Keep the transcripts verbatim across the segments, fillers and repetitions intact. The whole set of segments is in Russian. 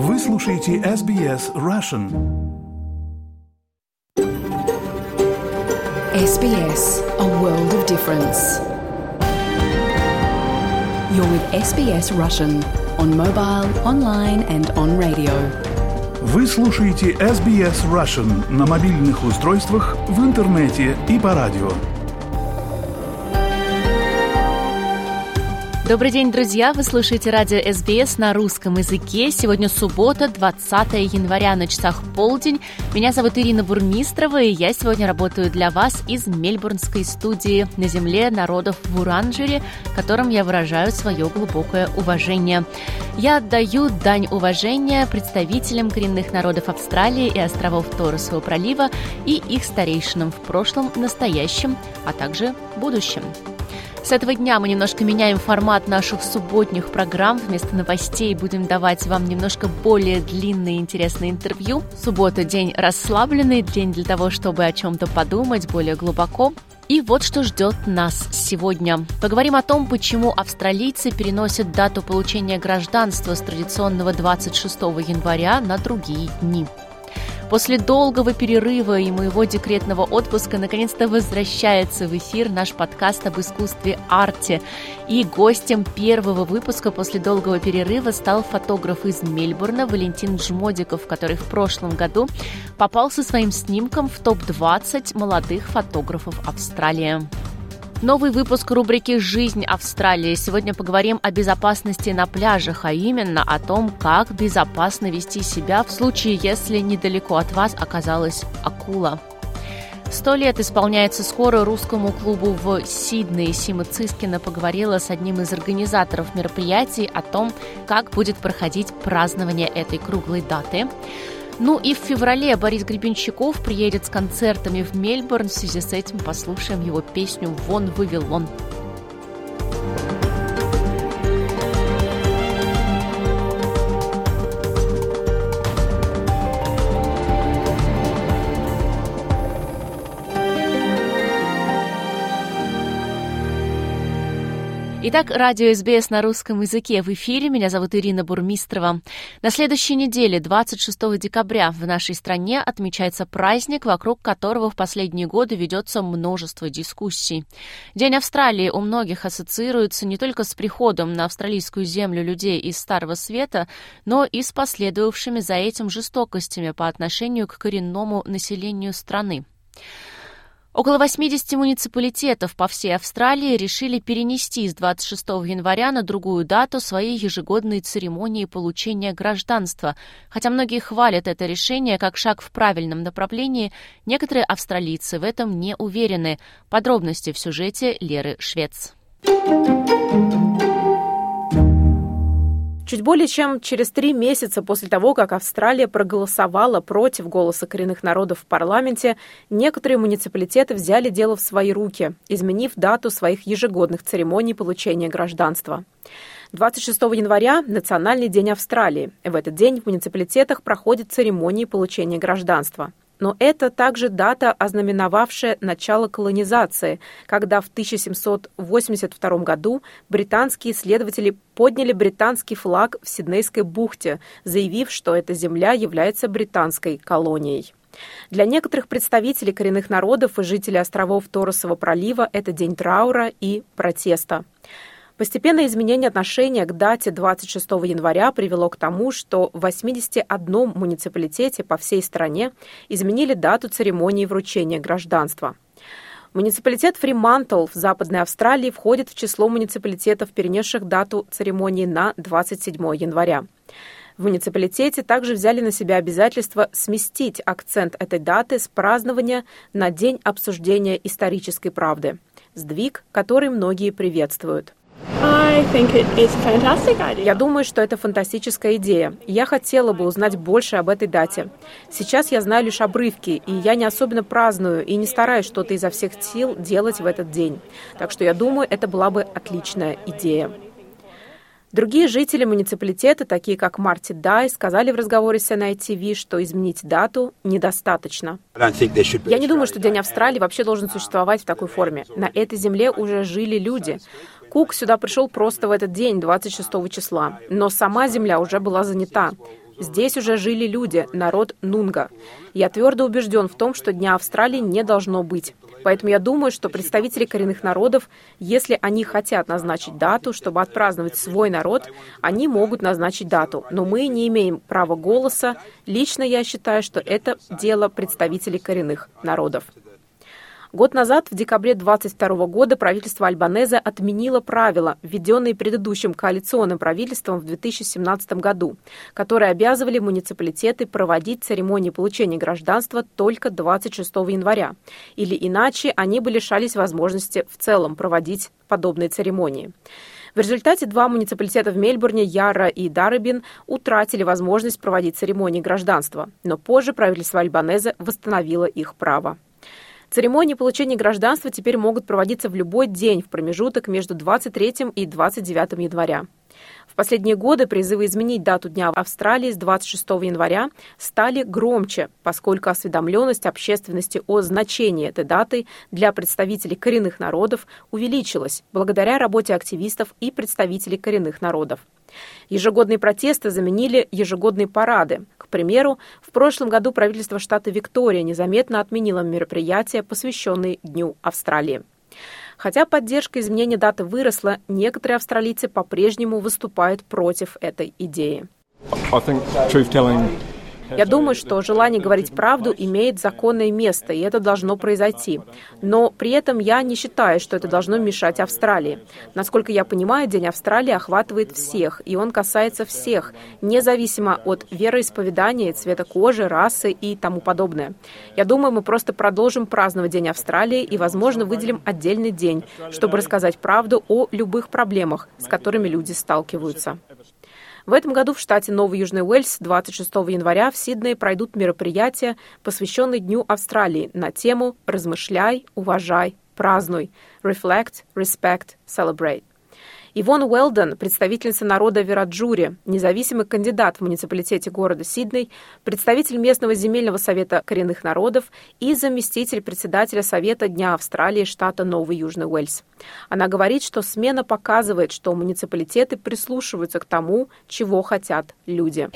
Вы слушаете эс би эс Russian. эс би эс, a world of difference. You're with эс би эс Russian on mobile, online and on radio. Вы слушаете эс би эс Russian на мобильных устройствах, в интернете и по радио. Добрый день, друзья! Вы слушаете радио эс би эс на русском языке. Сегодня суббота, двадцатое января, на часах полдень. Меня зовут Ирина Бурмистрова, и я сегодня работаю для вас из Мельбурнской студии на земле народов в Уранжере, которым я выражаю свое глубокое уважение. Я отдаю дань уважения представителям коренных народов Австралии и островов Торресова пролива и их старейшинам в прошлом, настоящем, а также будущем. С этого дня мы немножко меняем формат наших субботних программ. Вместо новостей будем давать вам немножко более длинные интересные интервью. Суббота – день расслабленный, день для того, чтобы о чем-то подумать более глубоко. И вот что ждет нас сегодня. Поговорим о том, почему австралийцы переносят дату получения гражданства с традиционного двадцать шестого января на другие дни. После долгого перерыва и моего декретного отпуска наконец-то возвращается в эфир наш подкаст об искусстве арте. И гостем первого выпуска после долгого перерыва стал фотограф из Мельбурна Валентин Жмодиков, который в прошлом году попал со своим снимком в топ двадцать молодых фотографов Австралии. Новый выпуск рубрики «Жизнь Австралии». Сегодня поговорим о безопасности на пляжах, а именно о том, как безопасно вести себя в случае, если недалеко от вас оказалась акула. Сто лет исполняется скоро русскому клубу в Сиднее. Сима Цискина поговорила с одним из организаторов мероприятий о том, как будет проходить празднование этой круглой даты. Ну и в феврале Борис Гребенщиков приедет с концертами в Мельбурн. В связи с этим послушаем его песню «Вон Вавилон». Итак, радио эс би эс на русском языке в эфире. Меня зовут Ирина Бурмистрова. На следующей неделе, двадцать шестого декабря, в нашей стране отмечается праздник, вокруг которого в последние годы ведется множество дискуссий. День Австралии у многих ассоциируется не только с приходом на австралийскую землю людей из Старого Света, но и с последовавшими за этим жестокостями по отношению к коренному населению страны. Около восьмидесяти муниципалитетов по всей Австралии решили перенести с двадцать шестого января на другую дату свои ежегодные церемонии получения гражданства. Хотя многие хвалят это решение как шаг в правильном направлении, некоторые австралийцы в этом не уверены. Подробности в сюжете Леры Швец. Чуть более чем через три месяца после того, как Австралия проголосовала против голоса коренных народов в парламенте, некоторые муниципалитеты взяли дело в свои руки, изменив дату своих ежегодных церемоний получения гражданства. двадцать шестого января – Национальный день Австралии. В этот день в муниципалитетах проходят церемонии получения гражданства. Но это также дата, ознаменовавшая начало колонизации, когда в тысяча семьсот восемьдесят втором году британские исследователи подняли британский флаг в Сиднейской бухте, заявив, что эта земля является британской колонией. Для некоторых представителей коренных народов и жителей островов Торресова пролива это день траура и протеста. Постепенное изменение отношения к дате двадцать шестого января привело к тому, что в восьмидесяти одном муниципалитете по всей стране изменили дату церемонии вручения гражданства. Муниципалитет Фримантл в Западной Австралии входит в число муниципалитетов, перенесших дату церемонии на двадцать седьмого января. В муниципалитете также взяли на себя обязательство сместить акцент этой даты с празднования на день обсуждения исторической правды. Сдвиг, который многие приветствуют. Я думаю, что это фантастическая идея. Я хотела бы узнать больше об этой дате. Сейчас я знаю лишь обрывки, и я не особенно праздную и не стараюсь что-то изо всех сил делать в этот день. Так что я думаю, это была бы отличная идея. Другие жители муниципалитета, такие как Марти Дай, сказали в разговоре с эн ай ти ви, что изменить дату недостаточно. Я не думаю, что День Австралии вообще должен существовать в такой форме. На этой земле уже жили люди. Кук сюда пришел просто в этот день, двадцать шестого числа. Но сама земля уже была занята. Здесь уже жили люди, народ Нунга. Я твердо убежден в том, что Дня Австралии не должно быть. Поэтому я думаю, что представители коренных народов, если они хотят назначить дату, чтобы отпраздновать свой народ, они могут назначить дату. Но мы не имеем права голоса. Лично я считаю, что это дело представителей коренных народов. Год назад, в декабре две тысячи двадцать второго года, правительство Альбанеза отменило правила, введенные предыдущим коалиционным правительством в две тысячи семнадцатом году, которые обязывали муниципалитеты проводить церемонии получения гражданства только двадцать шестого января. Или иначе, они бы лишались возможности в целом проводить подобные церемонии. В результате два муниципалитета в Мельбурне, Яра и Дарибин, утратили возможность проводить церемонии гражданства, но позже правительство Альбанеза восстановило их право. Церемонии получения гражданства теперь могут проводиться в любой день в промежуток между двадцать третьим и двадцать девятым января. В последние годы призывы изменить дату Дня Австралии с двадцать шестого января стали громче, поскольку осведомленность общественности о значении этой даты для представителей коренных народов увеличилась благодаря работе активистов и представителей коренных народов. Ежегодные протесты заменили ежегодные парады. К примеру, в прошлом году правительство штата Виктория незаметно отменило мероприятия, посвященные Дню Австралии. Хотя поддержка изменения даты выросла, некоторые австралийцы по-прежнему выступают против этой идеи. Я думаю, что желание говорить правду имеет законное место, и это должно произойти. Но при этом я не считаю, что это должно мешать Австралии. Насколько я понимаю, День Австралии охватывает всех, и он касается всех, независимо от вероисповедания, цвета кожи, расы и тому подобное. Я думаю, мы просто продолжим праздновать День Австралии и, возможно, выделим отдельный день, чтобы рассказать правду о любых проблемах, с которыми люди сталкиваются. В этом году в штате Новый Южный Уэльс двадцать шестого января в Сиднее пройдут мероприятия, посвященные Дню Австралии на тему «Размышляй, уважай, празднуй» – «Reflect, Respect, Celebrate». Ивон Уэлден, представительница народа Вераджури, независимый кандидат в муниципалитете города Сидней, представитель местного земельного совета коренных народов и заместитель председателя Совета Дня Австралии штата Новый Южный Уэльс. Она говорит, что смена показывает, что муниципалитеты прислушиваются к тому, чего хотят люди.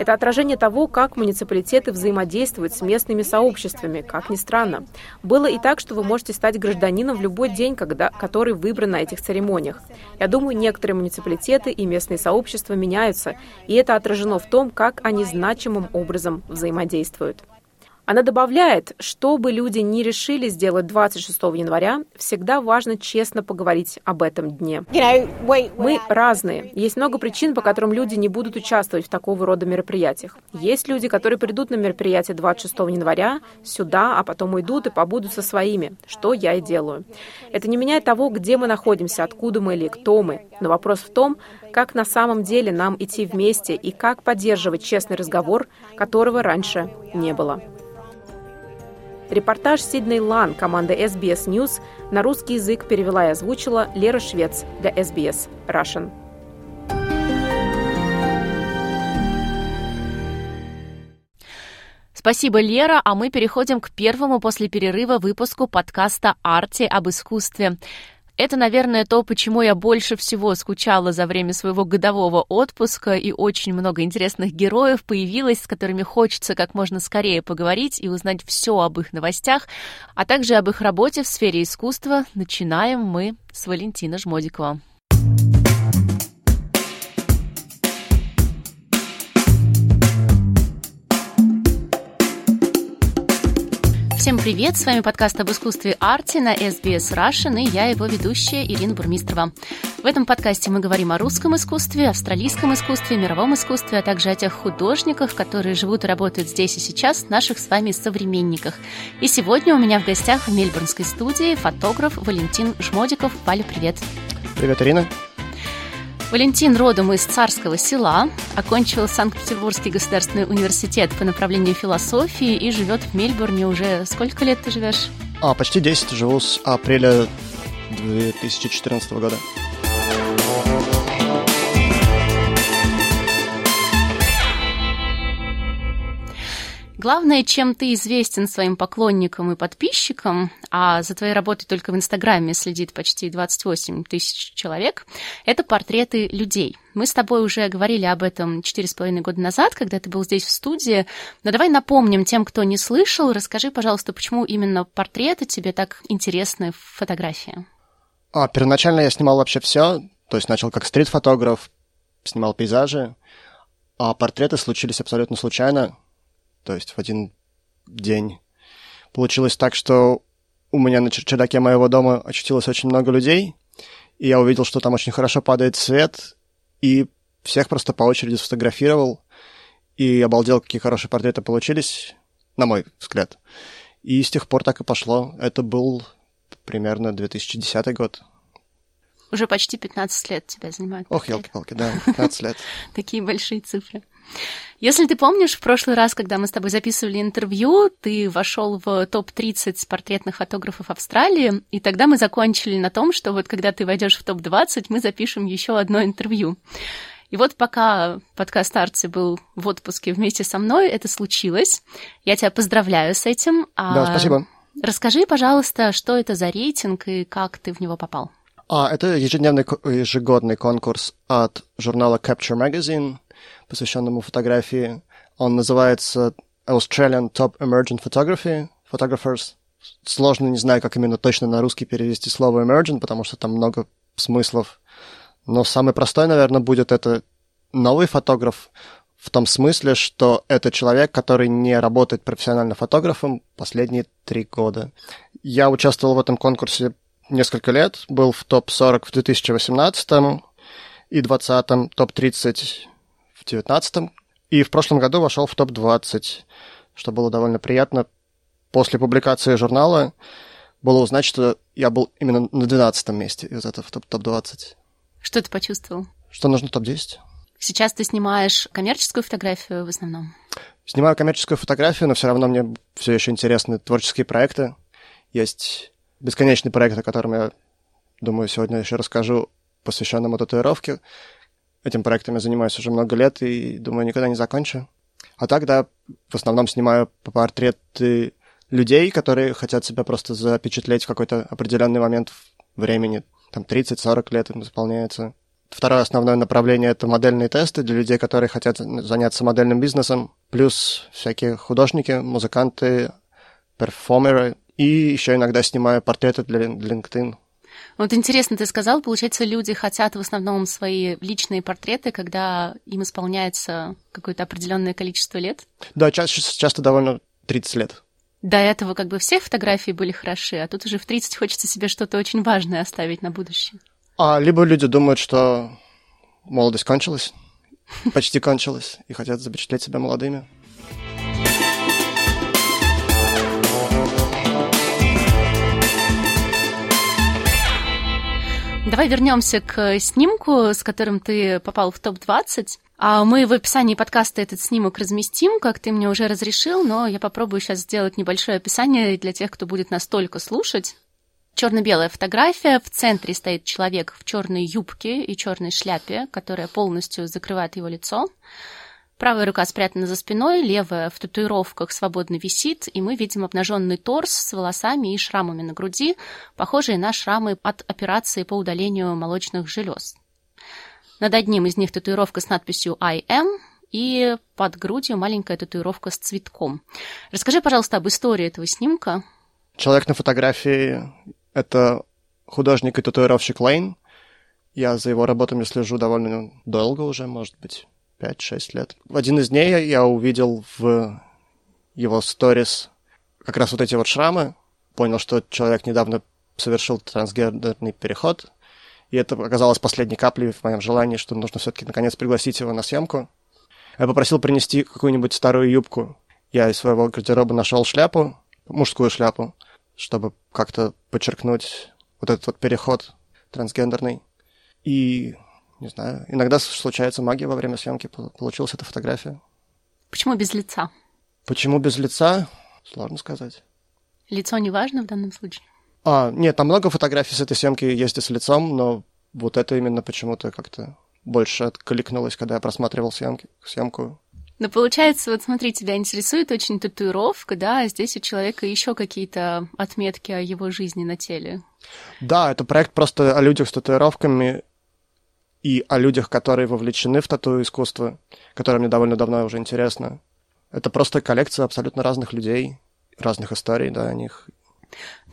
Это отражение того, как муниципалитеты взаимодействуют с местными сообществами, как ни странно. Было и так, что вы можете стать гражданином в любой день, когда, который выбран на этих церемониях. Я думаю, некоторые муниципалитеты и местные сообщества меняются, и это отражено в том, как они значимым образом взаимодействуют. Она добавляет, что бы люди ни решили сделать двадцать шестого января, всегда важно честно поговорить об этом дне. Мы разные. Есть много причин, по которым люди не будут участвовать в такого рода мероприятиях. Есть люди, которые придут на мероприятие двадцать шестого января сюда, а потом уйдут и побудут со своими, что я и делаю. Это не меняет того, где мы находимся, откуда мы или кто мы. Но вопрос в том, как на самом деле нам идти вместе и как поддерживать честный разговор, которого раньше не было. Репортаж «Сидней Лан» команды эс би эс News на русский язык перевела и озвучила Лера Швец для эс би эс Russian. Спасибо, Лера, а мы переходим к первому после перерыва выпуску подкаста «Арти» об искусстве. Это, наверное, то, почему я больше всего скучала за время своего годового отпуска, и очень много интересных героев появилось, с которыми хочется как можно скорее поговорить и узнать все об их новостях, а также об их работе в сфере искусства. Начинаем мы с Валентина Жмодикова. Всем привет! С вами подкаст об искусстве «Арти» на эс би эс Russian, и я его ведущая Ирина Бурмистрова. В этом подкасте мы говорим о русском искусстве, австралийском искусстве, мировом искусстве, а также о тех художниках, которые живут и работают здесь и сейчас, наших с вами современниках. И сегодня у меня в гостях в Мельбурнской студии фотограф Валентин Жмодиков. Валя, привет! Привет, Ирина! Валентин родом из Царского села, окончил Санкт-Петербургский государственный университет по направлению философии и живет в Мельбурне уже... Сколько лет ты живешь? А, почти десять, живу с апреля две тысячи четырнадцатого года. Главное, чем ты известен своим поклонникам и подписчикам, а за твоей работой только в Инстаграме следит почти двадцать восемь тысяч человек, это портреты людей. Мы с тобой уже говорили об этом четыре с половиной года назад, когда ты был здесь в студии, но давай напомним тем, кто не слышал, расскажи, пожалуйста, почему именно портреты тебе так интересны в фотографии? А, первоначально я снимал вообще все, то есть начал как стрит-фотограф, снимал пейзажи, а портреты случились абсолютно случайно, то есть в один день. Получилось так, что у меня на чердаке моего дома очутилось очень много людей, и я увидел, что там очень хорошо падает свет, и всех просто по очереди сфотографировал, и обалдел, какие хорошие портреты получились, на мой взгляд. И с тех пор так и пошло. Это был примерно две тысячи десятый год. Уже почти пятнадцать лет тебя занимают. Ох, елки-палки, да, пятнадцать лет. Такие большие цифры. Если ты помнишь, в прошлый раз, когда мы с тобой записывали интервью, ты вошел в топ тридцать портретных фотографов Австралии, и тогда мы закончили на том, что вот когда ты войдешь в топ двадцать, мы запишем еще одно интервью. И вот пока подкаст «Арти» был в отпуске вместе со мной, это случилось. Я тебя поздравляю с этим. Да, спасибо. Расскажи, пожалуйста, что это за рейтинг и как ты в него попал. А, это ежедневный, ежегодный конкурс от журнала Capture Magazine, посвященному фотографии. Он называется Australian Top Emergent Photography Photographers. Сложно, не знаю, как именно точно на русский перевести слово emergent, потому что там много смыслов. Но самый простой, наверное, будет это новый фотограф, в том смысле, что это человек, который не работает профессионально фотографом последние три года. Я участвовал в этом конкурсе несколько лет, был в топ сорок в две тысячи восемнадцатом и двадцатом, топ тридцать в девятнадцатом, и в прошлом году вошел в топ двадцать, что было довольно приятно. После публикации журнала было узнать, что я был именно на двенадцатом месте из этого в топ двадцать. Что ты почувствовал? Что нужно топ десять. Сейчас ты снимаешь коммерческую фотографию в основном? Снимаю коммерческую фотографию, но все равно мне все еще интересны творческие проекты. Есть бесконечный проект, о котором я, думаю, сегодня еще расскажу, посвященному татуировке. Этим проектом я занимаюсь уже много лет и, думаю, никогда не закончу. А так, да, в основном снимаю портреты людей, которые хотят себя просто запечатлеть в какой-то определенный момент времени. Там тридцать-сорок лет им заполняется. Второе основное направление — это модельные тесты для людей, которые хотят заняться модельным бизнесом. Плюс всякие художники, музыканты, перформеры. И еще иногда снимаю портреты для LinkedIn. Вот интересно, ты сказал, получается, люди хотят в основном свои личные портреты, когда им исполняется какое-то определенное количество лет? Да, часто, часто довольно тридцать лет. До этого как бы все фотографии были хороши, а тут уже в тридцать хочется себе что-то очень важное оставить на будущее. А либо люди думают, что молодость кончилась, почти кончилась, и хотят запечатлеть себя молодыми. Давай вернемся к снимку, с которым ты попал в топ двадцать. А мы в описании подкаста этот снимок разместим, как ты мне уже разрешил, но я попробую сейчас сделать небольшое описание для тех, кто будет нас только слушать. Черно-белая фотография. В центре стоит человек в черной юбке и черной шляпе, которая полностью закрывает его лицо. Правая рука спрятана за спиной, левая в татуировках свободно висит, и мы видим обнаженный торс с волосами и шрамами на груди, похожие на шрамы от операции по удалению молочных желез. Над одним из них татуировка с надписью «I am», и под грудью маленькая татуировка с цветком. Расскажи, пожалуйста, об истории этого снимка. Человек на фотографии — это художник и татуировщик Лейн. Я за его работами слежу довольно долго уже, может быть, пять-шесть лет. В один из дней я увидел в его сторис как раз вот эти вот шрамы. Понял, что человек недавно совершил трансгендерный переход. И это оказалось последней каплей в моем желании, что нужно все-таки наконец пригласить его на съемку. Я попросил принести какую-нибудь старую юбку. Я из своего гардероба нашел шляпу, мужскую шляпу, чтобы как-то подчеркнуть вот этот вот переход трансгендерный. И... не знаю. Иногда случается магия во время съемки. Получилась эта фотография. Почему без лица? Почему без лица? Сложно сказать. Лицо не важно в данном случае? А, нет, там много фотографий с этой съемки есть и с лицом, но вот это именно почему-то как-то больше откликнулось, когда я просматривал съемки, съемку. Но получается, вот смотри, тебя интересует очень татуировка, да, а здесь у человека еще какие-то отметки о его жизни на теле. Да, это проект просто о людях с татуировками и о людях, которые вовлечены в тату-искусство, которое мне довольно давно уже интересно. Это просто коллекция абсолютно разных людей, разных историй, да, о них.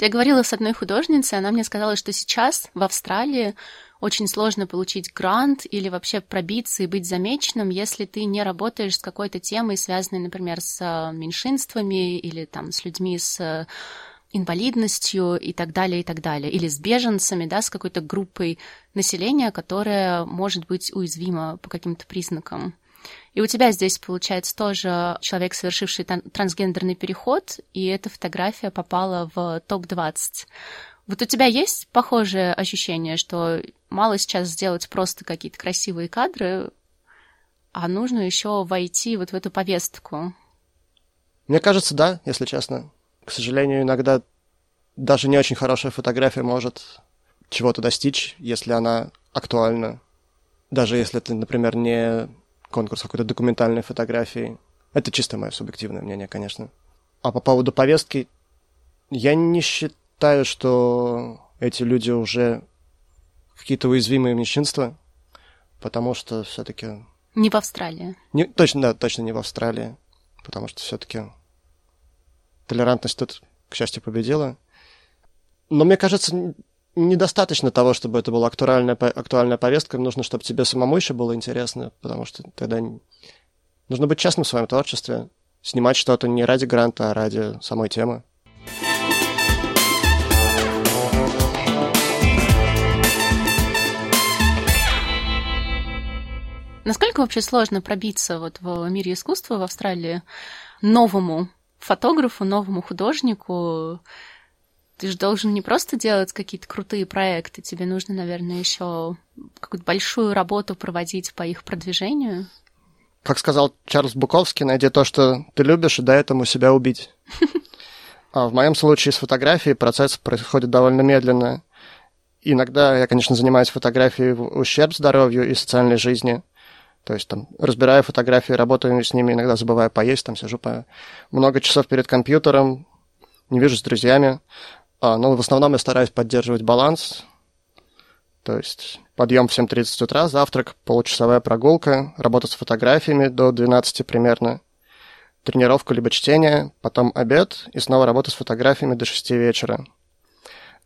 Я говорила с одной художницей, она мне сказала, что сейчас в Австралии очень сложно получить грант или вообще пробиться и быть замеченным, если ты не работаешь с какой-то темой, связанной, например, с меньшинствами или там с людьми с инвалидностью и так далее, и так далее, или с беженцами, да, с какой-то группой населения, которая может быть уязвима по каким-то признакам. И у тебя здесь, получается, тоже человек, совершивший трансгендерный переход, и эта фотография попала в топ двадцать. Вот у тебя есть похожее ощущение, что мало сейчас сделать просто какие-то красивые кадры, а нужно еще войти вот в эту повестку? Мне кажется, да, если честно. К сожалению, иногда даже не очень хорошая фотография может чего-то достичь, если она актуальна. Даже если это, например, не конкурс какой-то документальной фотографии. Это чисто мое субъективное мнение, конечно. А по поводу повестки, я не считаю, что эти люди уже какие-то уязвимые меньшинства, потому что все-таки... Не в Австралии. Не, точно, да, точно не в Австралии, потому что все-таки толерантность тут, к счастью, победила. Но мне кажется, недостаточно того, чтобы это была актуальная, актуальная повестка. Нужно, чтобы тебе самому еще было интересно, потому что тогда нужно быть честным в своем творчестве, снимать что-то не ради гранта, а ради самой темы. Насколько вообще сложно пробиться вот в мире искусства в Австралии новому фотографу, новому художнику? Ты же должен не просто делать какие-то крутые проекты, тебе нужно, наверное, еще какую-то большую работу проводить по их продвижению. Как сказал Чарльз Буковский, найди то, что ты любишь, и дай этому себя убить. А в моем случае с фотографией процесс происходит довольно медленно. Иногда я, конечно, занимаюсь фотографией в ущерб здоровью и социальной жизни. То есть там разбираю фотографии, работаю с ними, иногда забываю поесть, там сижу по много часов перед компьютером, не вижусь с друзьями. Но в основном я стараюсь поддерживать баланс, то есть подъем в семь тридцать утра, завтрак, получасовая прогулка, работа с фотографиями до двенадцати примерно, тренировка либо чтение, потом обед и снова работа с фотографиями до шести вечера.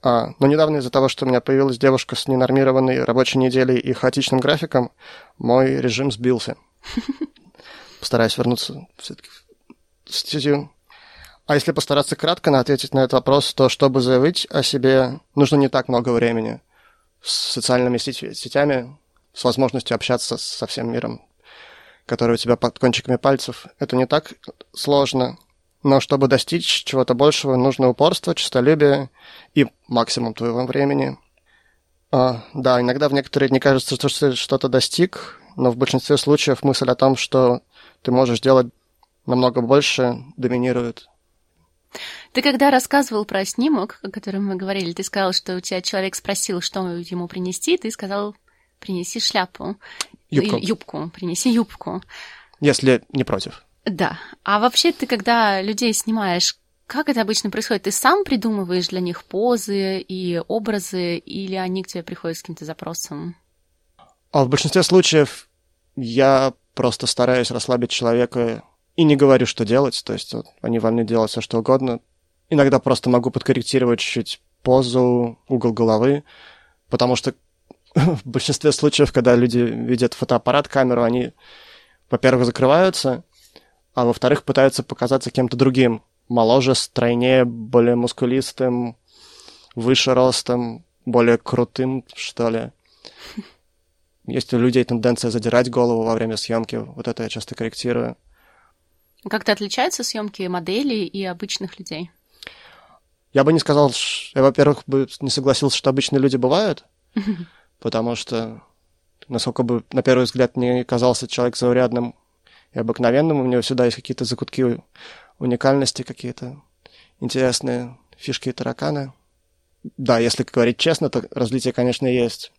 Но недавно из-за того, что у меня появилась девушка с ненормированной рабочей неделей и хаотичным графиком, мой режим сбился. Постараюсь вернуться все-таки в стезю. А если постараться кратко ответить на этот вопрос, то чтобы заявить о себе, нужно не так много времени с социальными сетями, с возможностью общаться со всем миром, который у тебя под кончиками пальцев. Это не так сложно, но чтобы достичь чего-то большего, нужно упорство, честолюбие и максимум твоего времени. А, да, иногда в некоторые дни кажется, что ты что-то достиг, но в большинстве случаев мысль о том, что ты можешь делать намного больше, доминирует. Ты когда рассказывал про снимок, о котором мы говорили, ты сказал, что у тебя человек спросил, что ему принести, ты сказал, принеси шляпу. Юбку. Юбку, принеси юбку. Если не против. Да. А вообще ты, когда людей снимаешь, как это обычно происходит? Ты сам придумываешь для них позы и образы, или они к тебе приходят с каким-то запросом? А в большинстве случаев я просто стараюсь расслабить человека и не говорю, что делать, то есть вот, они вольны делать все, что угодно. Иногда просто могу подкорректировать чуть-чуть позу, угол головы, потому что в большинстве случаев, когда люди видят фотоаппарат, камеру, они, во-первых, закрываются, а во-вторых, пытаются показаться кем-то другим. Моложе, стройнее, более мускулистым, выше ростом, более крутым, что ли. Есть у людей тенденция задирать голову во время съемки, вот это я часто корректирую. Как-то отличаются съемки моделей и обычных людей? Я бы не сказал, я, во-первых, бы не согласился, что обычные люди бывают, потому что, насколько бы на первый взгляд не казался человек заурядным и обыкновенным, у него всегда есть какие-то закутки уникальности, какие-то интересные фишки и тараканы. Да, если говорить честно, то различия, конечно, есть.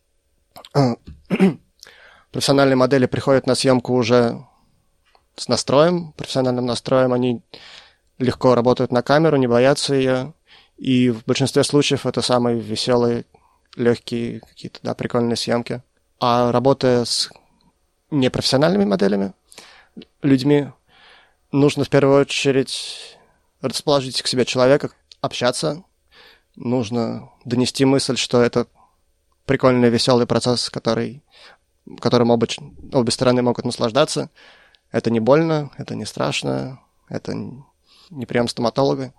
Профессиональные модели приходят на съемку уже с настроем, профессиональным настроем, они легко работают на камеру, не боятся ее, и в большинстве случаев это самые веселые, легкие какие-то, да, прикольные съемки. А работая с непрофессиональными моделями, людьми, нужно в первую очередь расположить к себе человека, общаться, нужно донести мысль, что это прикольный, веселый процесс, который, которым обе, обе стороны могут наслаждаться. Это не больно, это не страшно, это не прием стоматолога.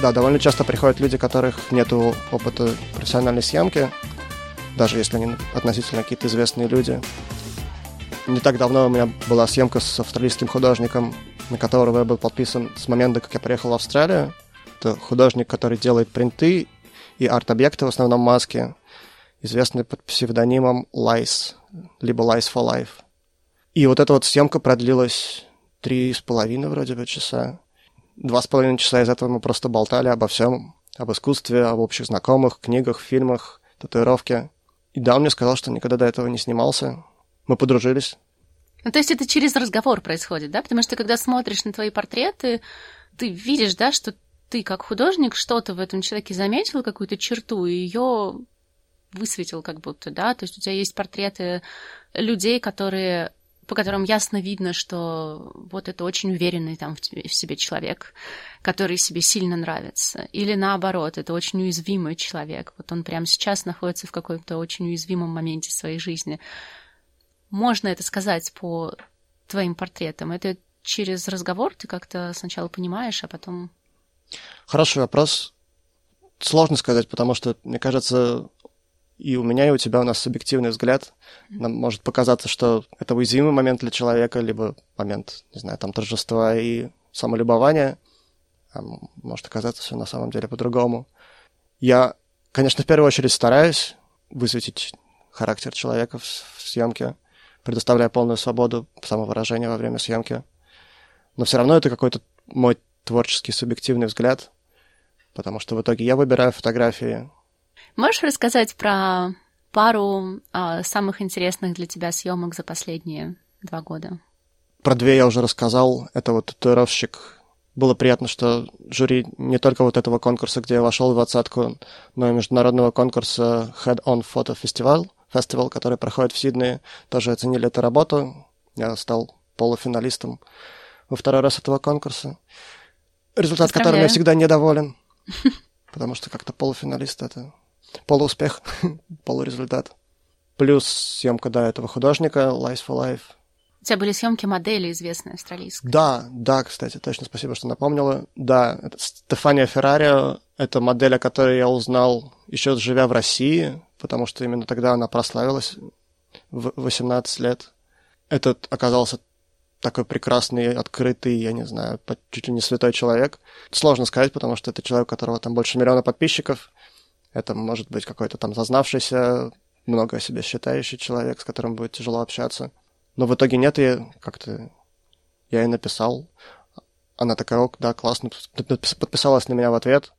Да, довольно часто приходят люди, у которых нет опыта профессиональной съемки, даже если они относительно какие-то известные люди. Не так давно у меня была съемка с австралийским художником, на которого я был подписан с момента, как я приехал в Австралию. Это художник, который делает принты и арт-объекты, в основном маски, известный под псевдонимом Lice, либо Lice for Life. И вот эта вот съемка продлилась три с половиной вроде бы часа. Два с половиной часа из этого мы просто болтали обо всем, об искусстве, об общих знакомых, книгах, фильмах, татуировке. И да, он мне сказал, что никогда до этого не снимался. Мы подружились. Ну, то есть это через разговор происходит, да? Потому что когда смотришь на твои портреты, ты видишь, да, что ты как художник что-то в этом человеке заметил, какую-то черту, и ее высветил как будто, да? То есть у тебя есть портреты людей, которые... по которым ясно видно, что вот это очень уверенный там в, тебе, в себе человек, который себе сильно нравится. Или наоборот, это очень уязвимый человек. Вот он прямо сейчас находится в каком-то очень уязвимом моменте своей жизни. Можно это сказать по твоим портретам? Это через разговор ты как-то сначала понимаешь, а потом... Хороший вопрос. Сложно сказать, потому что, мне кажется... И у меня, и у тебя у нас субъективный взгляд. Нам может показаться, что это уязвимый момент для человека, либо момент, не знаю, там, торжества и самолюбования. А может оказаться все на самом деле по-другому. Я, конечно, в первую очередь стараюсь высветить характер человека в съемке, предоставляя полную свободу самовыражения во время съемки. Но все равно это какой-то мой творческий субъективный взгляд, потому что в итоге я выбираю фотографии. Можешь рассказать про пару а, самых интересных для тебя съемок за последние два года? Про две я уже рассказал. Это вот татуировщик. Было приятно, что жюри не только вот этого конкурса, где я вошел в двадцатку, но и международного конкурса Head On Photo Festival, фестивал, который проходит в Сиднее, тоже оценили эту работу. Я стал полуфиналистом во второй раз этого конкурса. Результат, Поздравляю. Которым я всегда недоволен, потому что как-то полуфиналист — это... полууспех, полурезультат. Плюс съемка, да, этого художника Lice for Life. У тебя были съемки модели известной австралийской. Да, да, кстати, точно, спасибо, что напомнила. Да, это Стефания Феррари, это модель, о которой я узнал, еще живя в России, потому что именно тогда она прославилась в восемнадцать лет. Этот оказался такой прекрасный, открытый, я не знаю, чуть ли не святой человек. Сложно сказать, потому что это человек, у которого там больше миллиона подписчиков. Это может быть какой-то там зазнавшийся, много о себе считающий человек, с которым будет тяжело общаться. Но в итоге нет, и как-то я ей написал. Она такая, ок, да, классно, подписалась на меня в ответ.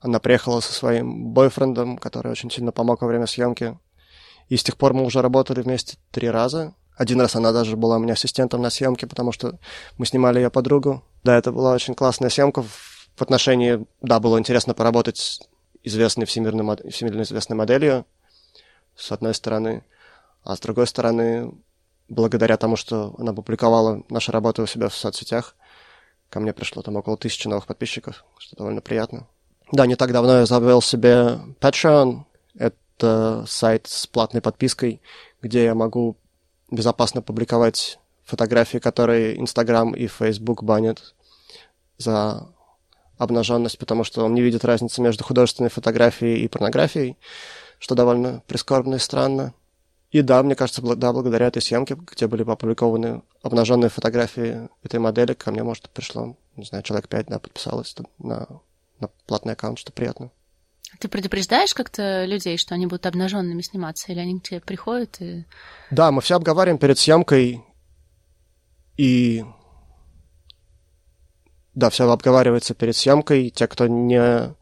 Она приехала со своим бойфрендом, который очень сильно помог во время съемки. И с тех пор мы уже работали вместе три раза. Один раз она даже была у меня ассистентом на съемке, потому что мы снимали ее подругу. Да, это была очень классная съемка. В отношении, да, было интересно поработать известной всемирно, всемирно известной моделью, с одной стороны. А с другой стороны, благодаря тому, что она публиковала наши работы у себя в соцсетях, ко мне пришло там около тысячи новых подписчиков, что довольно приятно. Да, не так давно я завел себе Patreon. Это сайт с платной подпиской, где я могу безопасно публиковать фотографии, которые Инстаграм и Фейсбук банят за... обнаженность, потому что он не видит разницы между художественной фотографией и порнографией, что довольно прискорбно и странно. И да, мне кажется, да, благодаря этой съемке, где были опубликованы обнаженные фотографии этой модели, ко мне, может, пришло, не знаю, человек пять, да, подписалось на, на платный аккаунт, что приятно. Ты предупреждаешь как-то людей, что они будут обнаженными сниматься, или они к тебе приходят? И... Да, мы все обговариваем перед съемкой, и... Да, все обговаривается перед съемкой. Те, кто не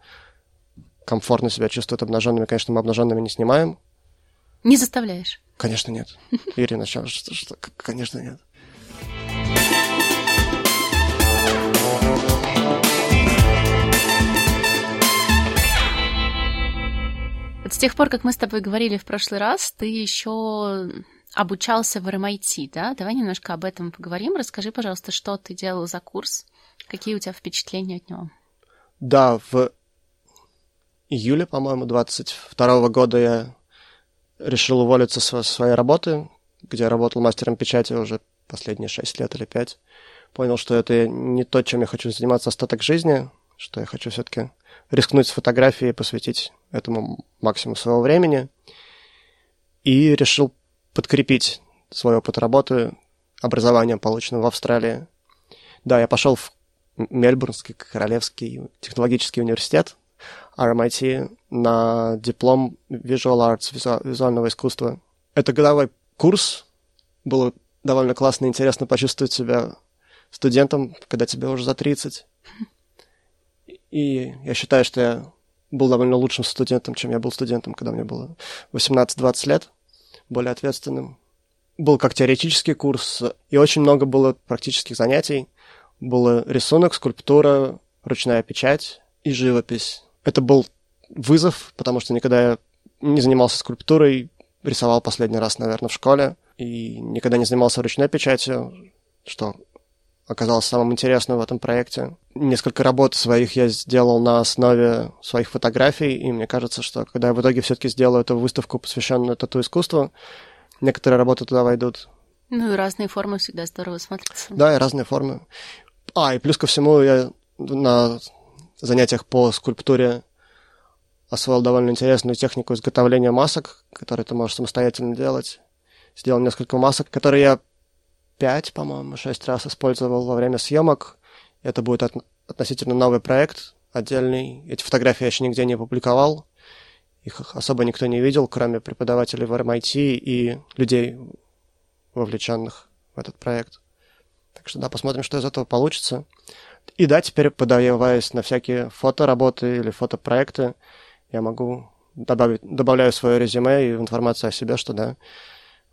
комфортно себя чувствует обнаженными, конечно, мы обнаженными не снимаем. Не заставляешь? Конечно, нет. Ирина, что, что, конечно, нет. Вот с тех пор, как мы с тобой говорили в прошлый раз, ты еще обучался в эр эм ай ти, да? Давай немножко об этом поговорим. Расскажи, пожалуйста, что ты делал за курс, какие у тебя впечатления от него? Да, в июле, по-моему, двадцать второго года я решил уволиться со своей работы, где я работал мастером печати уже последние шесть лет или пять. Понял, что это не то, чем я хочу заниматься остаток жизни, что я хочу все-таки рискнуть с фотографией и посвятить этому максимум своего времени. И решил подкрепить свой опыт работы образованием, полученным в Австралии. Да, я пошел в Мельбурнский королевский технологический университет эр эм ай ти на диплом Visual Arts, визу, визуального искусства. Это годовой курс. Было довольно классно и интересно почувствовать себя студентом, когда тебе уже за тридцать. И я считаю, что я был довольно лучшим студентом, чем я был студентом, когда мне было восемнадцать-двадцать лет, более ответственным. Был как теоретический курс, и очень много было практических занятий. Было рисунок, скульптура, ручная печать и живопись. Это был вызов, потому что никогда я не занимался скульптурой, рисовал последний раз, наверное, в школе, и никогда не занимался ручной печатью, что оказалось самым интересным в этом проекте. Несколько работ своих я сделал на основе своих фотографий, и мне кажется, что когда я в итоге все-таки сделаю эту выставку, посвященную тату-искусству, некоторые работы туда войдут. Ну и разные формы всегда здорово смотрятся. Да, и разные формы. А, и плюс ко всему я на занятиях по скульптуре освоил довольно интересную технику изготовления масок, которые ты можешь самостоятельно делать. Сделал несколько масок, которые я пять, по-моему, шесть раз использовал во время съемок. Это будет от... относительно новый проект, отдельный. Эти фотографии я еще нигде не публиковал. Их особо никто не видел, кроме преподавателей в эр эм ай ти и людей, вовлеченных в этот проект. Так что да, посмотрим, что из этого получится. И да, теперь, подаваясь на всякие фотоработы или фотопроекты, я могу добавить, добавляю свое резюме и информацию о себе, что да,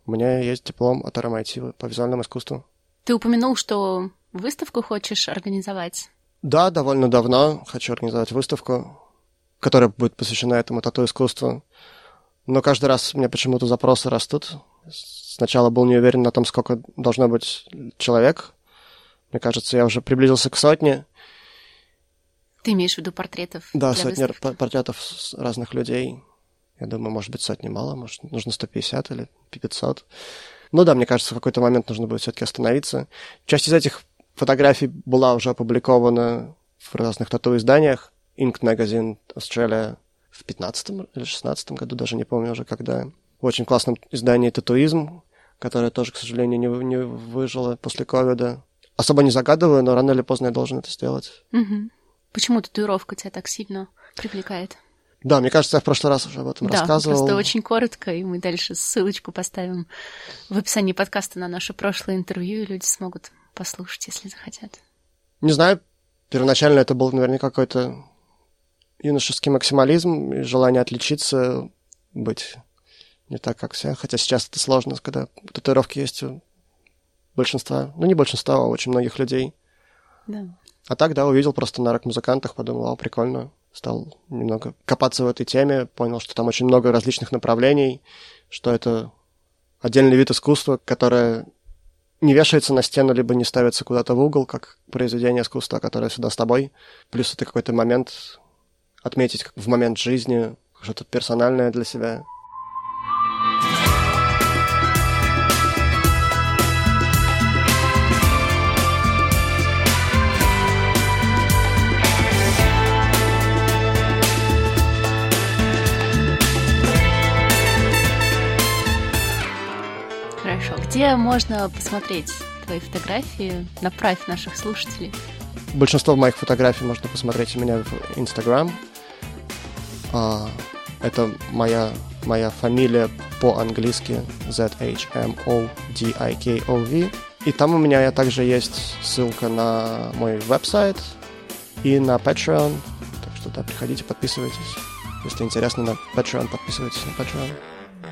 у меня есть диплом от эр эм ай ти по визуальному искусству. Ты упомянул, что выставку хочешь организовать? Да, довольно давно хочу организовать выставку, которая будет посвящена этому тату-искусству. Но каждый раз у меня почему-то запросы растут. Сначала был не уверен на том, сколько должно быть человек. Мне кажется, я уже приблизился к сотне. Ты имеешь в виду портретов? Да, сотни выставки. Портретов разных людей. Я думаю, может быть, сотни мало, может, нужно сто пятьдесят или пятьсот. Ну да, мне кажется, в какой-то момент нужно будет все-таки остановиться. Часть из этих фотографий была уже опубликована в разных тату-изданиях. Capture Magazine Australia в пятнадцатом или шестнадцатом году, даже не помню уже когда. В очень классном издании «Татуизм», которое тоже, к сожалению, не, не выжило после ковида. Особо не загадываю, но рано или поздно я должен это сделать. Угу. Почему татуировка тебя так сильно привлекает? Да, мне кажется, я в прошлый раз уже об этом да, рассказывал. Да, просто очень коротко, и мы дальше ссылочку поставим в описании подкаста на наше прошлое интервью, и люди смогут послушать, если захотят. Не знаю, первоначально это был, наверное, какой-то юношеский максимализм и желание отличиться, быть не так, как все. Хотя сейчас это сложно, когда татуировки есть у большинства, ну не большинства, а очень многих людей. Да. А так, да, увидел просто на рок-музыкантах, подумал, а, прикольно. Стал немного копаться в этой теме, понял, что там очень много различных направлений, что это отдельный вид искусства, которое не вешается на стену, либо не ставится куда-то в угол, как произведение искусства, которое всегда с тобой. Плюс это какой-то момент, отметить в момент жизни, что-то персональное для себя. Где можно посмотреть твои фотографии? Направь наших слушателей. Большинство моих фотографий можно посмотреть у меня в Инстаграм. А, это моя, моя фамилия по-английски зет эйч эм о ди ай кей о ви. И там у меня также есть ссылка на мой веб-сайт и на Patreon. Так что да, приходите, подписывайтесь. Если интересно, на Patreon подписывайтесь на Patreon.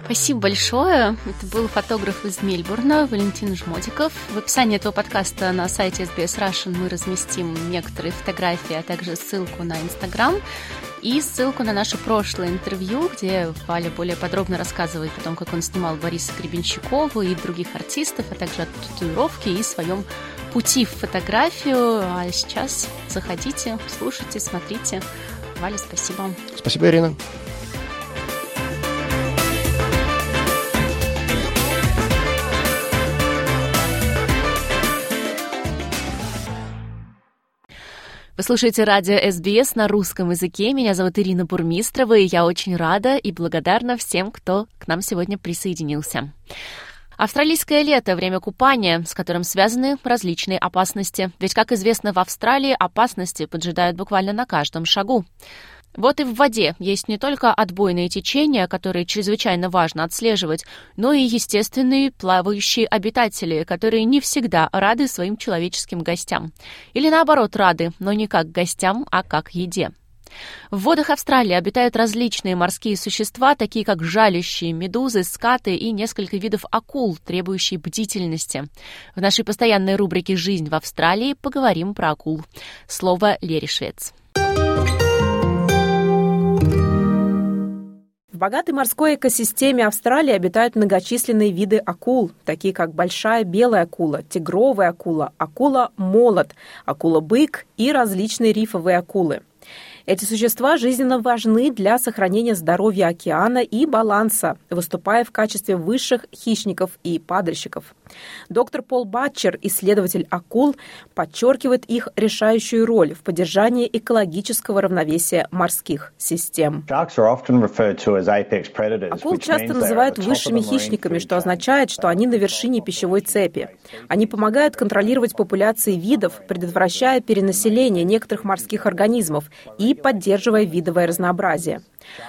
Спасибо большое. Это был фотограф из Мельбурна Валентин Жмодиков. В описании этого подкаста на сайте эс би эс Russian мы разместим некоторые фотографии, а также ссылку на Инстаграм и ссылку на наше прошлое интервью, где Валя более подробно рассказывает о том, как он снимал Бориса Гребенщикова и других артистов, а также о татуировке и своем пути в фотографию. А сейчас заходите, слушайте, смотрите. Валя, спасибо. Спасибо, Ирина. Вы слушаете радио эс би эс на русском языке. Меня зовут Ирина Бурмистрова, и я очень рада и благодарна всем, кто к нам сегодня присоединился. Австралийское лето – время купания, с которым связаны различные опасности. Ведь, как известно, в Австралии опасности поджидают буквально на каждом шагу. Вот и в воде есть не только отбойные течения, которые чрезвычайно важно отслеживать, но и естественные плавающие обитатели, которые не всегда рады своим человеческим гостям. Или наоборот рады, но не как гостям, а как еде. В водах Австралии обитают различные морские существа, такие как жалящие, медузы, скаты и несколько видов акул, требующие бдительности. В нашей постоянной рубрике «Жизнь в Австралии» поговорим про акул. Слово Лере Швец. В богатой морской экосистеме Австралии обитают многочисленные виды акул, такие как большая белая акула, тигровая акула, акула-молот, акула-бык и различные рифовые акулы. Эти существа жизненно важны для сохранения здоровья океана и баланса, выступая в качестве высших хищников и падальщиков. Доктор Пол Батчер, исследователь акул, подчеркивает их решающую роль в поддержании экологического равновесия морских систем. Акул часто называют высшими хищниками, что означает, что они на вершине пищевой цепи. Они помогают контролировать популяции видов, предотвращая перенаселение некоторых морских организмов и поддерживая видовое разнообразие.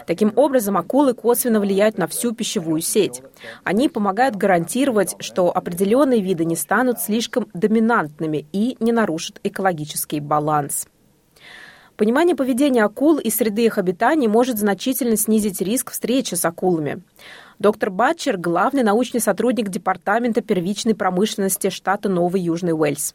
Таким образом, акулы косвенно влияют на всю пищевую сеть. Они помогают гарантировать, что определенные виды не станут слишком доминантными и не нарушат экологический баланс. Понимание поведения акул и среды их обитания может значительно снизить риск встречи с акулами. Доктор Батчер – главный научный сотрудник Департамента первичной промышленности штата Новый Южный Уэльс.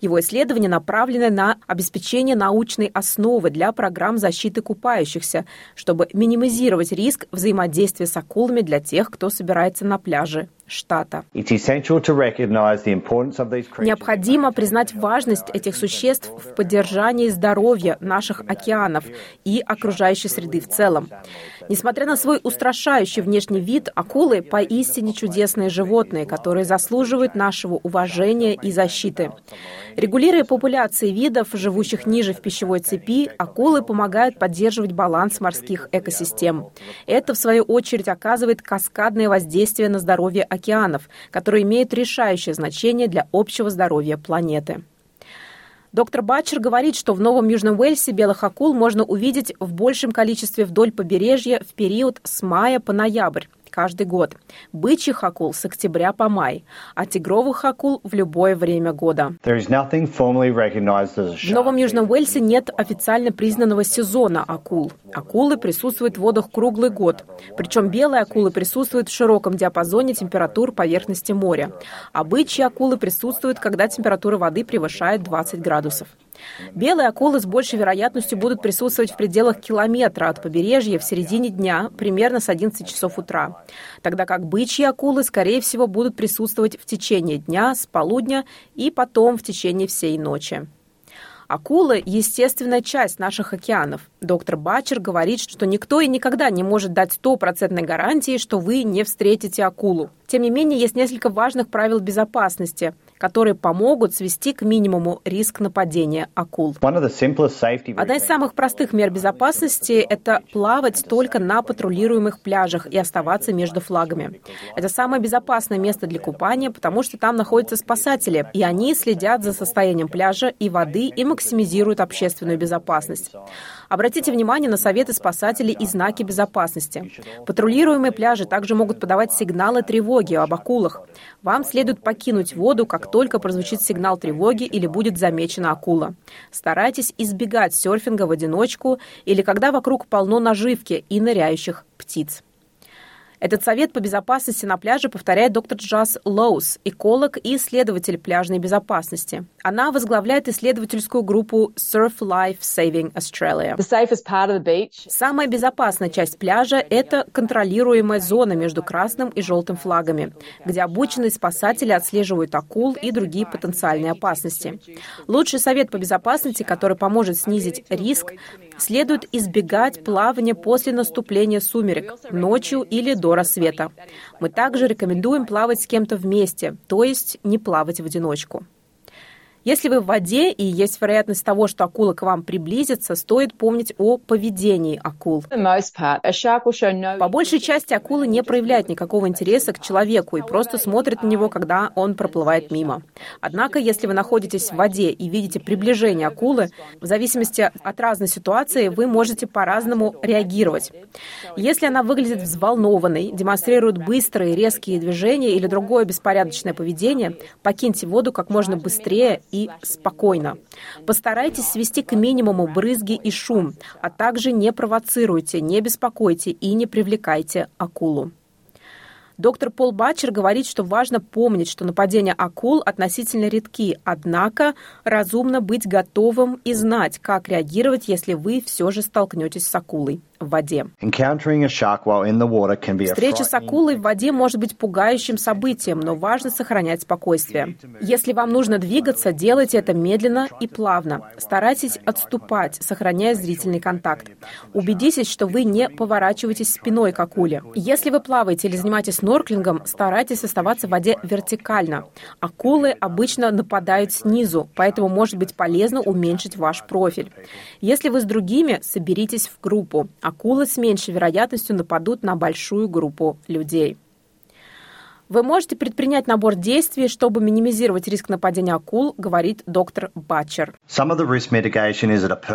Его исследования направлены на обеспечение научной основы для программ защиты купающихся, чтобы минимизировать риск взаимодействия с акулами для тех, кто собирается на пляже штата. Необходимо признать важность этих существ в поддержании здоровья наших океанов и окружающей среды в целом. Несмотря на свой устрашающий внешний вид, акулы поистине чудесные животные, которые заслуживают нашего уважения и защиты. Регулируя популяции видов, живущих ниже в пищевой цепи, акулы помогают поддерживать баланс морских экосистем. Это, в свою очередь, оказывает каскадное воздействие на здоровье океанов, которые имеют решающее значение для общего здоровья планеты. Доктор Батчер говорит, что в Новом Южном Уэльсе белых акул можно увидеть в большем количестве вдоль побережья в период с мая по ноябрь каждый год, бычьих акул с октября по май, а тигровых акул в любое время года. В Новом Южном Уэльсе нет официально признанного сезона акул. Акулы присутствуют в водах круглый год, причем белые акулы присутствуют в широком диапазоне температур поверхности моря, а бычьи акулы присутствуют, когда температура воды превышает двадцать градусов. Белые акулы с большей вероятностью будут присутствовать в пределах километра от побережья в середине дня, примерно с одиннадцати часов утра, тогда как бычьи акулы, скорее всего, будут присутствовать в течение дня, с полудня и потом в течение всей ночи. Акулы – естественная часть наших океанов. Доктор Батчер говорит, что никто и никогда не может дать стопроцентной гарантии, что вы не встретите акулу. Тем не менее, есть несколько важных правил безопасности, которые помогут свести к минимуму риск нападения акул. Одна из самых простых мер безопасности – это плавать только на патрулируемых пляжах и оставаться между флагами. Это самое безопасное место для купания, потому что там находятся спасатели, и они следят за состоянием пляжа и воды и максимизируют общественную безопасность. Обратите внимание на советы спасателей и знаки безопасности. Патрулируемые пляжи также могут подавать сигналы тревоги об акулах. Вам следует покинуть воду, как только прозвучит сигнал тревоги или будет замечена акула. Старайтесь избегать серфинга в одиночку или когда вокруг полно наживки и ныряющих птиц. Этот совет по безопасности на пляже повторяет доктор Джаз Лоус, эколог и исследователь пляжной безопасности. Она возглавляет исследовательскую группу Surf Life Saving Australia. Самая безопасная часть пляжа – это контролируемая зона между красным и желтым флагами, где обученные спасатели отслеживают акул и другие потенциальные опасности. Лучший совет по безопасности, который поможет снизить риск, следует избегать плавания после наступления сумерек, ночью или до рассвета. Мы также рекомендуем плавать с кем-то вместе, то есть не плавать в одиночку. Если вы в воде и есть вероятность того, что акула к вам приблизится, стоит помнить о поведении акул. По большей части акулы не проявляют никакого интереса к человеку и просто смотрят на него, когда он проплывает мимо. Однако, если вы находитесь в воде и видите приближение акулы, в зависимости от разной ситуации вы можете по-разному реагировать. Если она выглядит взволнованной, демонстрирует быстрые резкие движения или другое беспорядочное поведение, покиньте воду как можно быстрее и спокойно. Постарайтесь свести к минимуму брызги и шум, а также не провоцируйте, не беспокойте и не привлекайте акулу. Доктор Пол Батчер говорит, что важно помнить, что нападения акул относительно редки, однако разумно быть готовым и знать, как реагировать, если вы все же столкнетесь с акулой в воде. Встреча с акулой в воде может быть пугающим событием, но важно сохранять спокойствие. Если вам нужно двигаться, делайте это медленно и плавно. Старайтесь отступать, сохраняя зрительный контакт. Убедитесь, что вы не поворачиваетесь спиной к акуле. Если вы плаваете или занимаетесь снорклингом, старайтесь оставаться в воде вертикально. Акулы обычно нападают снизу, поэтому может быть полезно уменьшить ваш профиль. Если вы с другими, соберитесь в группу. Акулы с меньшей вероятностью нападут на большую группу людей. Вы можете предпринять набор действий, чтобы минимизировать риск нападения акул, говорит доктор Батчер.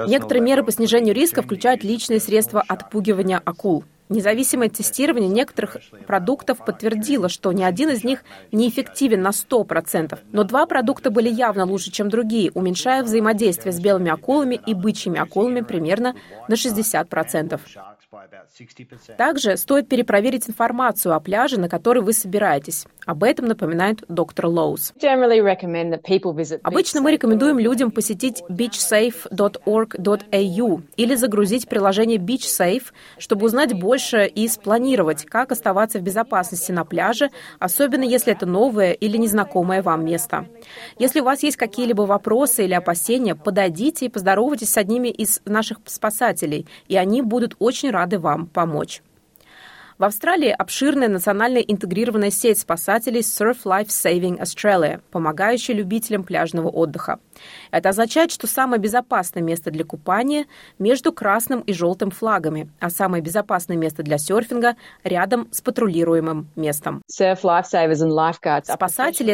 Некоторые меры по снижению риска включают личные средства отпугивания акул. Независимое тестирование некоторых продуктов подтвердило, что ни один из них не эффективен на сто процентов. Но два продукта были явно лучше, чем другие, уменьшая взаимодействие с белыми акулами и бычьими акулами примерно на шестьдесят процентов. Также стоит перепроверить информацию о пляже, на который вы собираетесь. Об этом напоминает доктор Лоус. Обычно мы рекомендуем людям посетить бич сейф точка орг точка эй ю или загрузить приложение BeachSafe, чтобы узнать больше и спланировать, как оставаться в безопасности на пляже, особенно если это новое или незнакомое вам место. Если у вас есть какие-либо вопросы или опасения, подойдите и поздоровайтесь с одними из наших спасателей, и они будут очень рады. рады вам помочь. В Австралии обширная национальная интегрированная сеть спасателей Surf Life Saving Australia, помогающая любителям пляжного отдыха. Это означает, что самое безопасное место для купания между красным и желтым флагами, а самое безопасное место для серфинга рядом с патрулируемым местом. Спасатели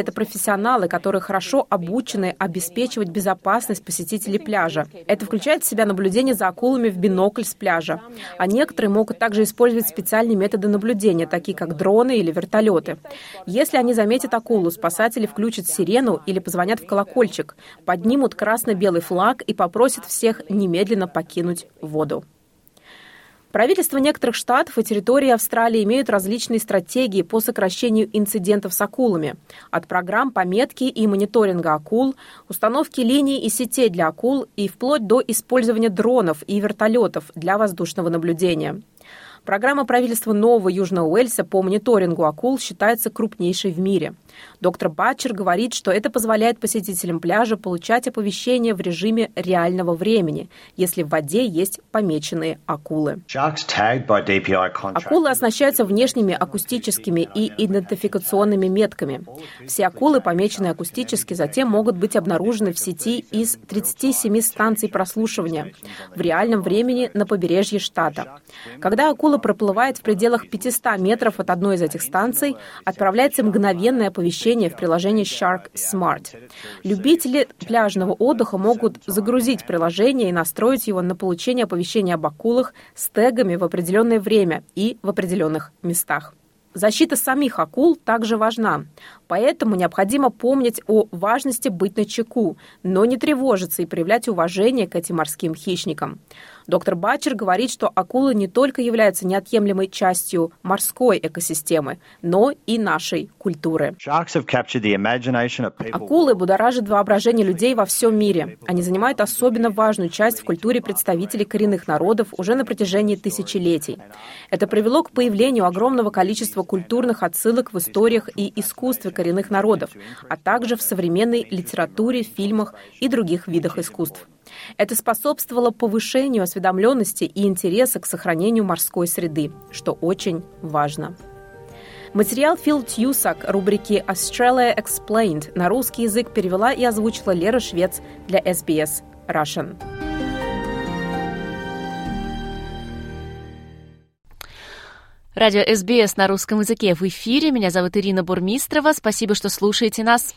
– это профессионалы, которые хорошо обучены обеспечивать безопасность посетителей пляжа. Это включает в себя наблюдение за акулами в бинокль с пляжа. А некоторые могут также использовать специальные методы наблюдения, такие как дроны или вертолеты. Если они заметят акулу, спасатели включат сирену или позвонят в колокольчик, поднимут красно-белый флаг и попросят всех немедленно покинуть воду. Правительства некоторых штатов и территорий Австралии имеют различные стратегии по сокращению инцидентов с акулами. От программ пометки и мониторинга акул, установки линий и сетей для акул и вплоть до использования дронов и вертолетов для воздушного наблюдения. Программа правительства Нового Южного Уэльса по мониторингу акул считается крупнейшей в мире. Доктор Батчер говорит, что это позволяет посетителям пляжа получать оповещения в режиме реального времени, если в воде есть помеченные акулы. Акулы оснащаются внешними акустическими и идентификационными метками. Все акулы, помеченные акустически, затем могут быть обнаружены в сети из тридцати семи станций прослушивания в реальном времени на побережье штата. Когда акула Акула проплывает в пределах пятисот метров от одной из этих станций, отправляется мгновенное оповещение в приложение Shark Smart. Любители пляжного отдыха могут загрузить приложение и настроить его на получение оповещения об акулах с тегами в определенное время и в определенных местах. Защита самих акул также важна, поэтому необходимо помнить о важности быть начеку, но не тревожиться и проявлять уважение к этим морским хищникам. Доктор Батчер говорит, что акулы не только являются неотъемлемой частью морской экосистемы, но и нашей культуры. Акулы будоражат воображение людей во всем мире. Они занимают особенно важную часть в культуре представителей коренных народов уже на протяжении тысячелетий. Это привело к появлению огромного количества культурных отсылок в историях и искусстве коренных народов, а также в современной литературе, фильмах и других видах искусств. Это способствовало повышению осведомленности и интереса к сохранению морской среды, что очень важно. Материал Фил Тьюсак рубрики «Australia Explained» на русский язык перевела и озвучила Лера Швец для эс би эс Russian. Радио эс би эс на русском языке в эфире. Меня зовут Ирина Бурмистрова. Спасибо, что слушаете нас.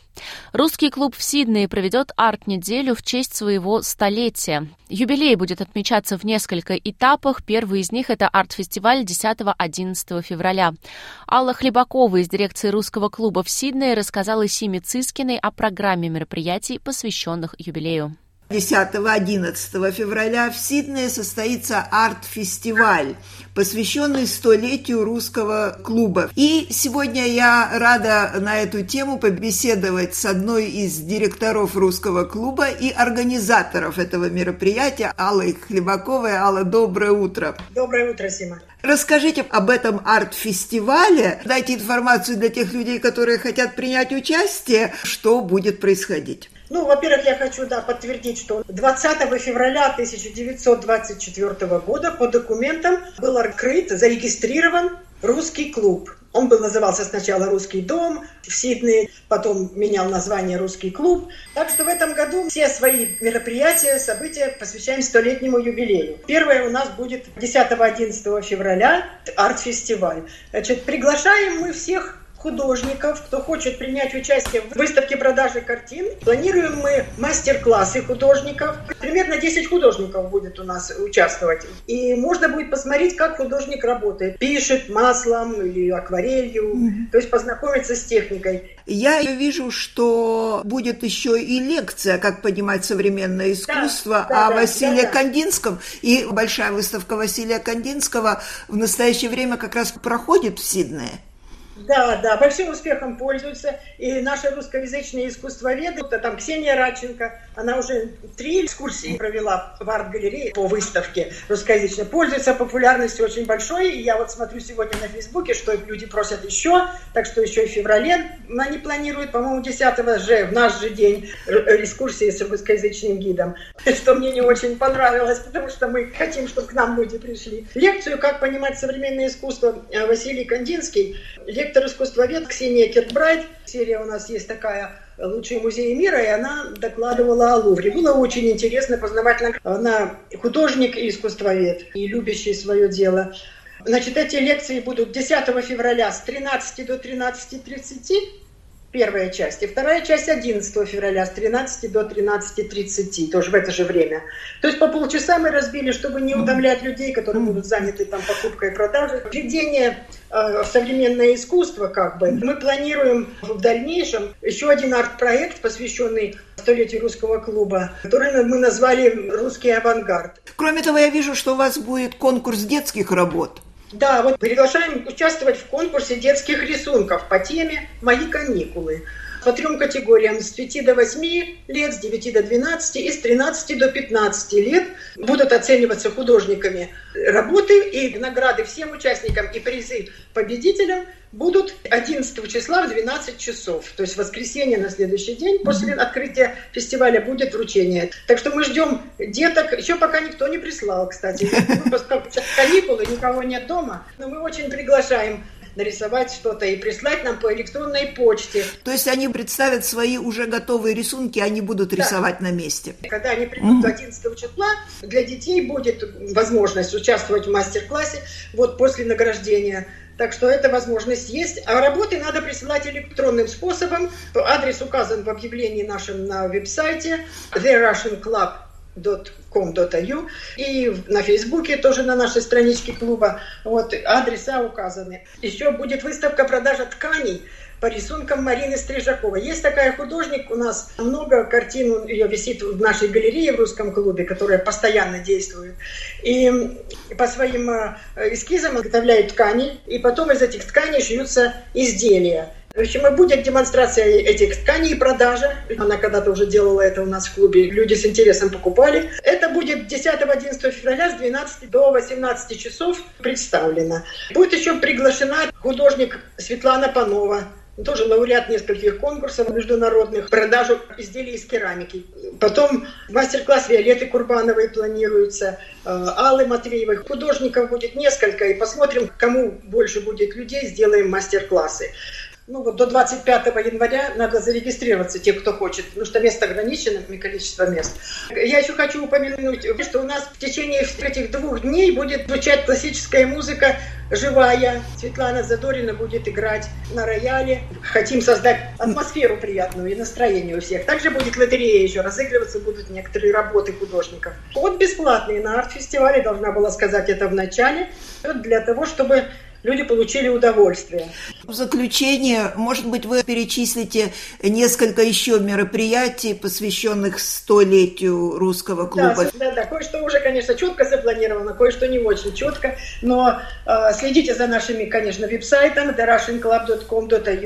Русский клуб в Сиднее проведет арт-неделю в честь своего столетия. Юбилей будет отмечаться в несколько этапах. Первый из них – это арт-фестиваль десятого-одиннадцатого февраля. Алла Хлебакова из дирекции Русского клуба в Сиднее рассказала Симе Цискиной о программе мероприятий, посвященных юбилею. десятого-одиннадцатого февраля в Сиднее состоится арт-фестиваль, посвященный столетию Русского клуба. И сегодня я рада на эту тему побеседовать с одной из директоров Русского клуба и организаторов этого мероприятия, Аллой Хлебаковой. Алла, доброе утро. Доброе утро, Сима. Расскажите об этом арт-фестивале, дайте информацию для тех людей, которые хотят принять участие, что будет происходить. Ну, во-первых, я хочу да, подтвердить, что двадцатого февраля тысяча девятьсот двадцать четвёртого года по документам был открыт, зарегистрирован Русский клуб. Он был, назывался сначала «Русский дом» в Сиднее, потом менял название «Русский клуб». Так что в этом году все свои мероприятия, события посвящаем столетнему юбилею. Первое у нас будет десятого-одиннадцатого февраля арт-фестиваль. Значит, приглашаем мы всех художников, кто хочет принять участие в выставке продажи картин. Планируем мы мастер-классы художников. Примерно десять художников будет у нас участвовать. И можно будет посмотреть, как художник работает. Пишет маслом или акварелью. Mm-hmm. То есть познакомиться с техникой. Я вижу, что будет еще и лекция, как понимать современное искусство, да, да, о да, Василии да, Кандинском. И большая выставка Василия Кандинского в настоящее время как раз проходит в Сиднее. Да, да, большим успехом пользуются и наши русскоязычные искусствоведы. Там Ксения Радченко, она уже три экскурсии провела в арт-галерее по выставке русскоязычной. Пользуется популярностью очень большой. И я вот смотрю сегодня на Фейсбуке, что люди просят еще. Так что еще и в феврале они планируют, по-моему, десятого же, в наш же день, экскурсии с русскоязычным гидом. Что мне не очень понравилось, потому что мы хотим, чтобы к нам люди пришли. Лекцию «Как понимать современное искусство» Василий Кандинский. Искусствовед Ксения Киркбрайт, серия у нас есть такая «Лучшие музеи мира», и она докладывала о Лувре. Было очень интересно, познавательно. Она художник и искусствовед, и любящий свое дело. Значит, эти лекции будут десятого февраля с тринадцати до тринадцати тридцати, первая часть, и вторая часть одиннадцатого февраля с тринадцати до тринадцати тридцати, тоже в это же время. То есть по полчаса мы разбили, чтобы не утомлять людей, которые будут заняты там покупкой и продажей. Введение в современное искусство, как бы. Мы планируем в дальнейшем еще один арт-проект, посвященный столетию Русского клуба, который мы назвали «Русский авангард». Кроме того, я вижу, что у вас будет конкурс детских работ. Да, вот приглашаем участвовать в конкурсе детских рисунков по теме «Мои каникулы» по трем категориям: с пяти до восьми лет, с девяти до двенадцати и с тринадцати до пятнадцати лет. Будут оцениваться художниками работы, и награды всем участникам и призы победителям будут одиннадцатого числа в двенадцать часов. То есть в воскресенье на следующий день после открытия фестиваля будет вручение. Так что мы ждем деток. Еще пока никто не прислал, кстати. Поскольку каникулы, никого нет дома. Но мы очень приглашаем нарисовать что-то и прислать нам по электронной почте. То есть они представят свои уже готовые рисунки, они будут да. рисовать на месте. Когда они придут mm-hmm. одиннадцатого числа, для детей будет возможность участвовать в мастер-классе вот после награждения. Так что эта возможность есть. А работы надо присылать электронным способом. Адрес указан в объявлении нашем на веб-сайте зе раушн клаб точка ком точка эй ю и на Фейсбуке тоже на нашей страничке клуба. Вот адреса указаны. Еще будет выставка продажа тканей по рисункам Марины Стрижаковой. Есть такая художник, у нас много картин, ее висит в нашей галерее в Русском клубе, которая постоянно действует. И по своим эскизам изготовляют ткани, и потом из этих тканей шьются изделия. В общем, и будет демонстрация этих тканей и продажа. Она когда-то уже делала это у нас в клубе. Люди с интересом покупали. Это будет десятого-одиннадцатого февраля с двенадцати до восемнадцати часов представлено. Будет еще приглашена художник Светлана Панова. Тоже лауреат нескольких конкурсов международных, продажу изделий из керамики. Потом мастер-класс Виолетты Курбановой планируется, Аллы Матвеевой. Художников будет несколько, и посмотрим, кому больше будет людей, сделаем мастер-классы. Ну вот до двадцать пятого января надо зарегистрироваться, те, кто хочет, потому что место ограничено, количество мест. Я еще хочу упомянуть, что у нас в течение этих двух дней будет звучать классическая музыка живая. Светлана Задорина будет играть на рояле. Хотим создать атмосферу приятную и настроение у всех. Также будет лотерея еще, разыгрываться будут некоторые работы художников. Вход бесплатный на арт-фестивале, должна была сказать это в начале, для того, чтобы... люди получили удовольствие. В заключение, может быть, вы перечислите несколько еще мероприятий, посвященных столетию Русского клуба. Да, да, да. Кое-что уже, конечно, четко запланировано, кое-что не очень четко, но э, следите за нашими, конечно, веб-сайтом зе раушн клаб точка ком точка эй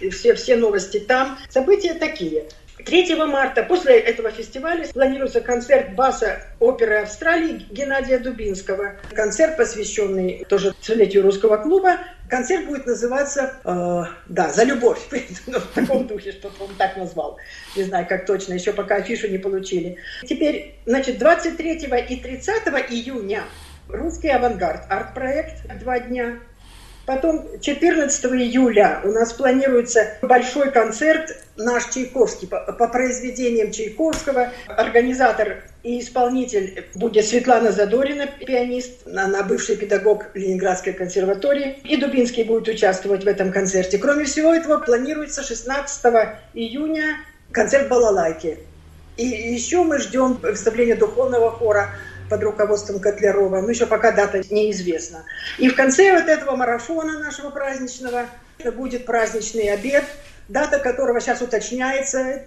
ю, все, все новости там. События такие. третьего марта после этого фестиваля планируется концерт баса оперы Австралии Геннадия Дубинского. Концерт, посвященный тоже столетию Русского клуба. Концерт будет называться э, да, «За любовь». В таком духе, что он так назвал. Не знаю, как точно, еще пока афишу не получили. Теперь, значит, двадцать третьего и тридцатого июня «Русский авангард» арт-проект «Два дня». Потом четырнадцатого июля у нас планируется большой концерт наш Чайковский по, по произведениям Чайковского. Организатор и исполнитель будет Светлана Задорина, пианист, она бывший педагог Ленинградской консерватории. И Дубинский будет участвовать в этом концерте. Кроме всего этого, планируется шестнадцатого июня концерт балалайки. И еще мы ждем представления духовного хора под руководством Котлярова, но еще пока дата неизвестна. И в конце вот этого марафона нашего праздничного будет праздничный обед, дата которого сейчас уточняется,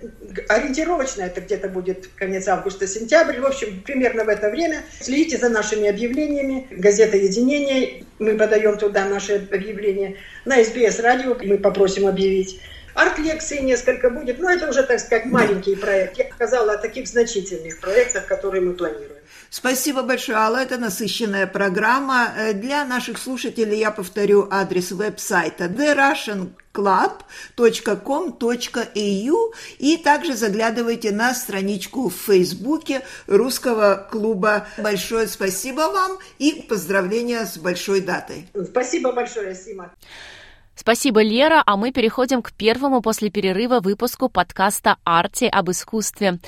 ориентировочно это где-то будет конец августа-сентябрь, в общем, примерно в это время. Следите за нашими объявлениями, газета «Единение», мы подаем туда наши объявления, на эс би эс радио мы попросим объявить. Арт-лекции несколько будет, но это уже, так сказать, маленький проект. Я сказала о таких значительных проектах, которые мы планируем. Спасибо большое, Алла. Это насыщенная программа. Для наших слушателей я повторю адрес веб-сайта зе раушн клаб точка ком точка эй ю и также заглядывайте на страничку в Фейсбуке Русского клуба. Большое спасибо вам и поздравления с большой датой. Спасибо большое, Сима. Спасибо, Лера, а мы переходим к первому после перерыва выпуску подкаста «Арти» об искусстве.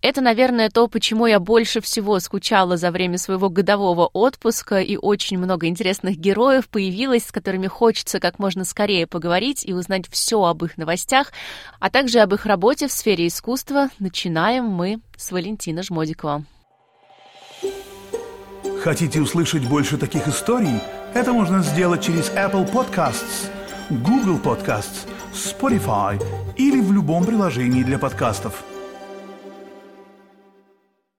Это, наверное, то, почему я больше всего скучала за время своего годового отпуска, и очень много интересных героев появилось, с которыми хочется как можно скорее поговорить и узнать все об их новостях, а также об их работе в сфере искусства. Начинаем мы с Валентина Жмодикова. Хотите услышать больше таких историй? Это можно сделать через Apple Podcasts, Google Podcasts, Spotify или в любом приложении для подкастов.